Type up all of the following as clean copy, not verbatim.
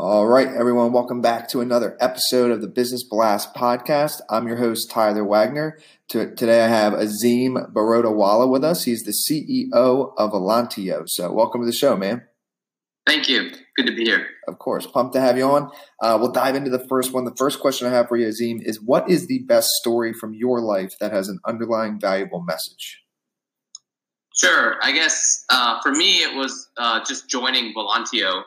All right, everyone, welcome back to another episode of the Business Blast Podcast. I'm your host, Tyler Wagner. Today I have Azeem Barodawalla with us. He's the CEO of Volantio. So welcome to the show, man. Thank you. Good to be here. Of course. Pumped to have you on. We'll dive into the first one. The first question I have for you, Azeem, is what is the best story from your life that has an underlying valuable message? Sure. I guess for me, it was just joining Volantio.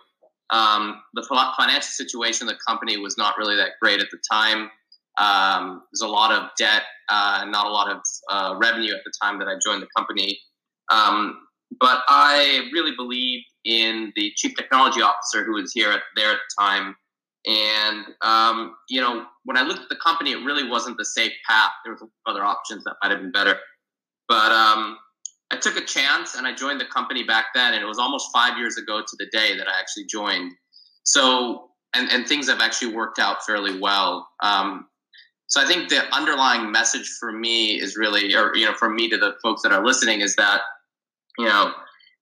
The financial situation of the company was not really that great at the time. There's a lot of debt and not a lot of revenue at the time that I joined the company. But I really believed in the chief technology officer who was there at the time. And, when I looked at the company, it really wasn't the safe path. There were other options that might have been better. But I took a chance and I joined the company back then, and it was almost 5 years ago to the day that I actually joined. So, and things have actually worked out fairly well. So I think the underlying message for me is really, for me to the folks that are listening is that,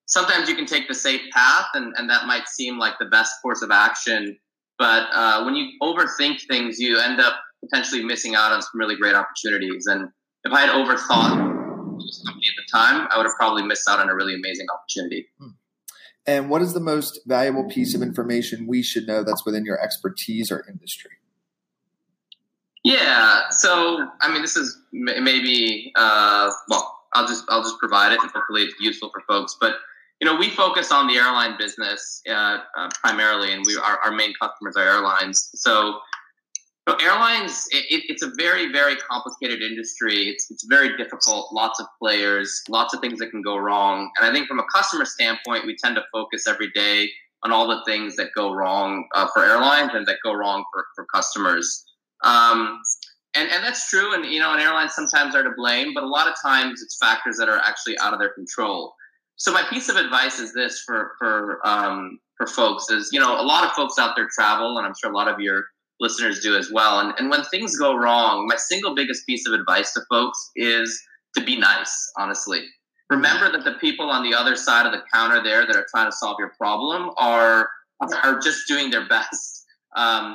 sometimes you can take the safe path and that might seem like the best course of action. But when you overthink things, you end up potentially missing out on some really great opportunities. And if I had overthought somebody at the time, I would have probably missed out on a really amazing opportunity. And what is the most valuable piece of information we should know that's within your expertise or industry? Yeah, so this is maybe I'll just provide it, and hopefully it's useful for folks. But we focus on the airline business primarily, and our main customers are airlines. So airlines, it's a very, very complicated industry. It's very difficult, lots of players, lots of things that can go wrong. And I think from a customer standpoint, we tend to focus every day on all the things that go wrong for airlines and that go wrong for customers. And that's true. And, and airlines sometimes are to blame, but a lot of times it's factors that are actually out of their control. So my piece of advice is this for folks is, a lot of folks out there travel, and I'm sure a lot of your listeners do as well. And when things go wrong, my single biggest piece of advice to folks is to be nice, honestly. Remember that the people on the other side of the counter there that are trying to solve your problem are just doing their best. And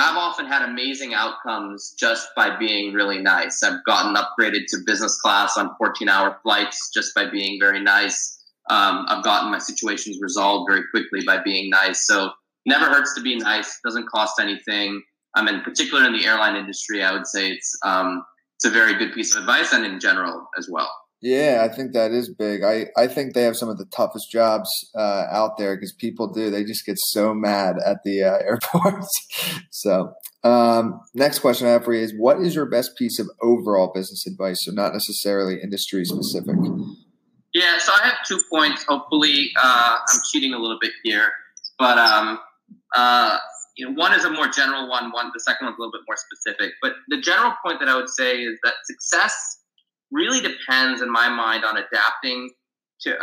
I've often had amazing outcomes just by being really nice. I've gotten upgraded to business class on 14-hour flights just by being very nice. I've gotten my situations resolved very quickly by being nice. So never hurts to be nice. Doesn't cost anything. In particular in the airline industry, I would say it's a very good piece of advice, and in general as well. Yeah, I think that is big. I think they have some of the toughest jobs out there because people do. They just get so mad at the airports. So next question I have for you is, what is your best piece of overall business advice? So not necessarily industry specific. Yeah, so I have 2 points. Hopefully I'm cheating a little bit here. But one is a more general one. The second one's a little bit more specific. But the general point that I would say is that success really depends, in my mind, on adapting to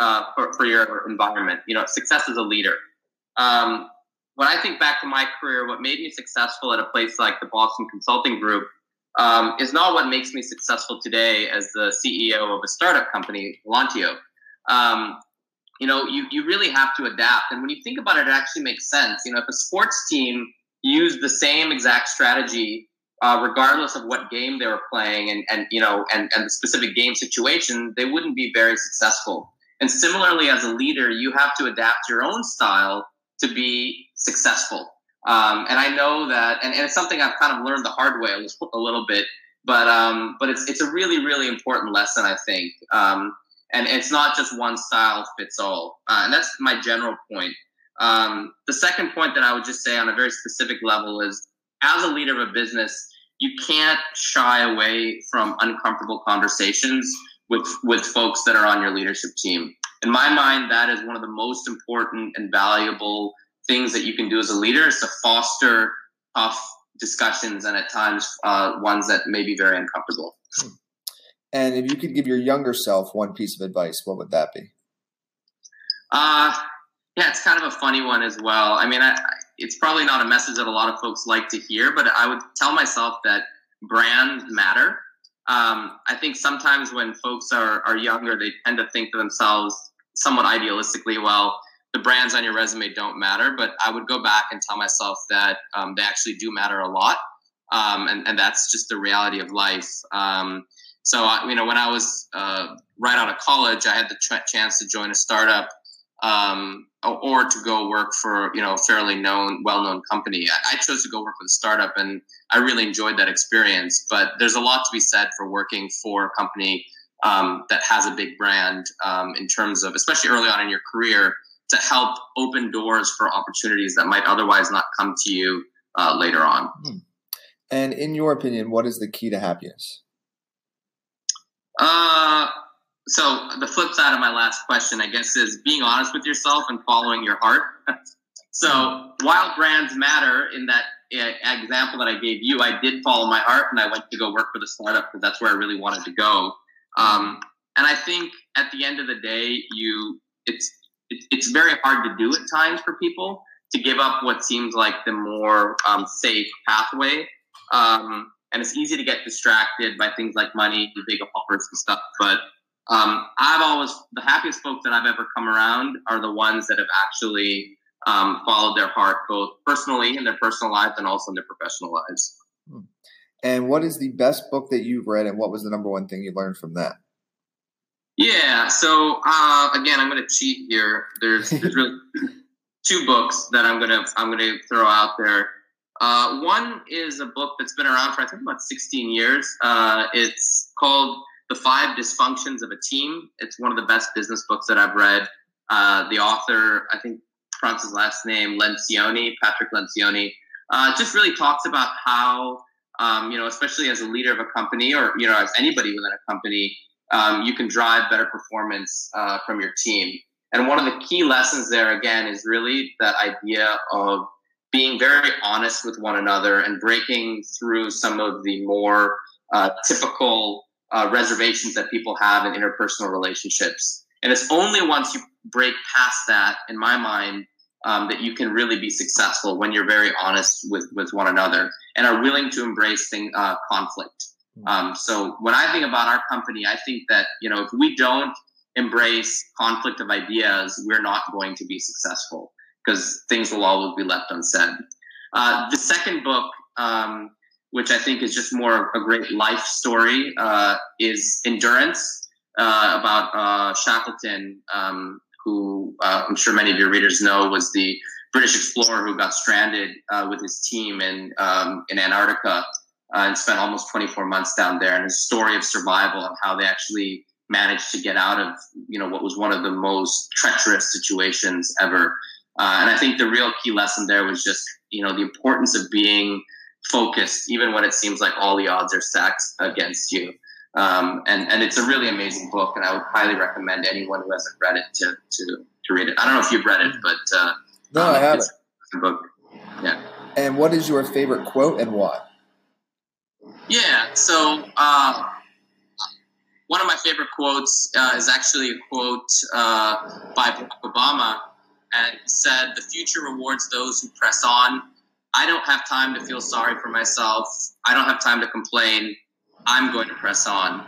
for your environment. Success as a leader. When I think back to my career, what made me successful at a place like the Boston Consulting Group is not what makes me successful today as the CEO of a startup company, Volantio. You really have to adapt. And when you think about it, it actually makes sense. If a sports team used the same exact strategy, regardless of what game they were playing and the specific game situation, they wouldn't be very successful. And similarly, as a leader, you have to adapt your own style to be successful. And I know that, and it's something I've kind of learned the hard way a little bit, but it's a really, really important lesson, I think. And it's not just one style fits all. And that's my general point. The second point that I would just say on a very specific level is, as a leader of a business, you can't shy away from uncomfortable conversations with folks that are on your leadership team. In my mind, that is one of the most important and valuable things that you can do as a leader, is to foster tough discussions and at times ones that may be very uncomfortable. And if you could give your younger self one piece of advice, what would that be? Yeah, it's kind of a funny one as well. I mean, it's probably not a message that a lot of folks like to hear, but I would tell myself that brands matter. I think sometimes when folks are younger, they tend to think to themselves somewhat idealistically, well, the brands on your resume don't matter, but I would go back and tell myself that they actually do matter a lot. And that's just the reality of life. So, when I was right out of college, I had the chance to join a startup or to go work for, a fairly well-known company. I chose to go work with a startup, and I really enjoyed that experience. But there's a lot to be said for working for a company that has a big brand in terms of, especially early on in your career, to help open doors for opportunities that might otherwise not come to you later on. And in your opinion, what is the key to happiness? So the flip side of my last question, I guess, is being honest with yourself and following your heart. So while brands matter, in that example that I gave you, I did follow my heart and I went to go work for the startup because that's where I really wanted to go. And I think at the end of the day, it's very hard to do at times for people to give up what seems like the more safe pathway. And it's easy to get distracted by things like money, the big offers and stuff. But the happiest folks that I've ever come around are the ones that have actually followed their heart, both personally in their personal lives and also in their professional lives. And what is the best book that you've read, and what was the number one thing you learned from that? Yeah. So, again, I'm going to cheat here. There's really two books that I'm going to throw out there. One is a book that's been around for, I think, about 16 years. It's called The Five Dysfunctions of a Team. It's one of the best business books that I've read. The author, I think, pronounces his last name, Lencioni, Patrick Lencioni, just really talks about how, especially as a leader of a company or, as anybody within a company, you can drive better performance from your team. And one of the key lessons there, again, is really that idea of being very honest with one another and breaking through some of the more typical reservations that people have in interpersonal relationships. And it's only once you break past that, in my mind, that you can really be successful, when you're very honest with one another and are willing to embrace conflict. So when I think about our company, I think that, if we don't embrace conflict of ideas, we're not going to be successful because things will always be left unsaid. The second book, which I think is just more of a great life story, is Endurance, about Shackleton, who I'm sure many of your readers know was the British explorer who got stranded with his team in Antarctica. And spent almost 24 months down there, and a story of survival and how they actually managed to get out of, what was one of the most treacherous situations ever. And I think the real key lesson there was just, the importance of being focused, even when it seems like all the odds are stacked against you. And it's a really amazing book, and I would highly recommend anyone who hasn't read it to read it. I don't know if you've read it, but no, I haven't. It's a book. Yeah. And what is your favorite quote and why? Yeah, so one of my favorite quotes is actually a quote by Barack Obama, and he said, "The future rewards those who press on. I don't have time to feel sorry for myself. I don't have time to complain. I'm going to press on."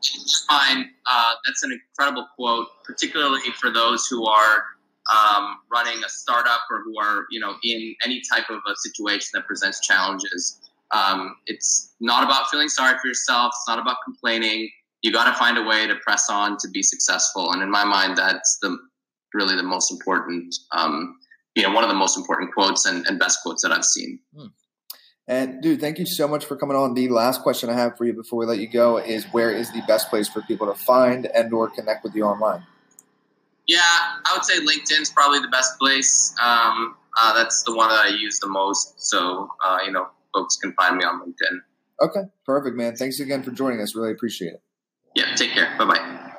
That's an incredible quote, particularly for those who are running a startup or who are, in any type of a situation that presents challenges. It's not about feeling sorry for yourself. It's not about complaining. You got to find a way to press on to be successful. And in my mind, that's really the most important, one of the most important quotes and best quotes that I've seen. And dude, thank you so much for coming on. The last question I have for you before we let you go is, where is the best place for people to find and or connect with you online? Yeah, I would say LinkedIn's probably the best place. That's the one that I use the most. So, folks can find me on LinkedIn. Okay, perfect, man. Thanks again for joining us. Really appreciate it. Yeah, take care. Bye-bye.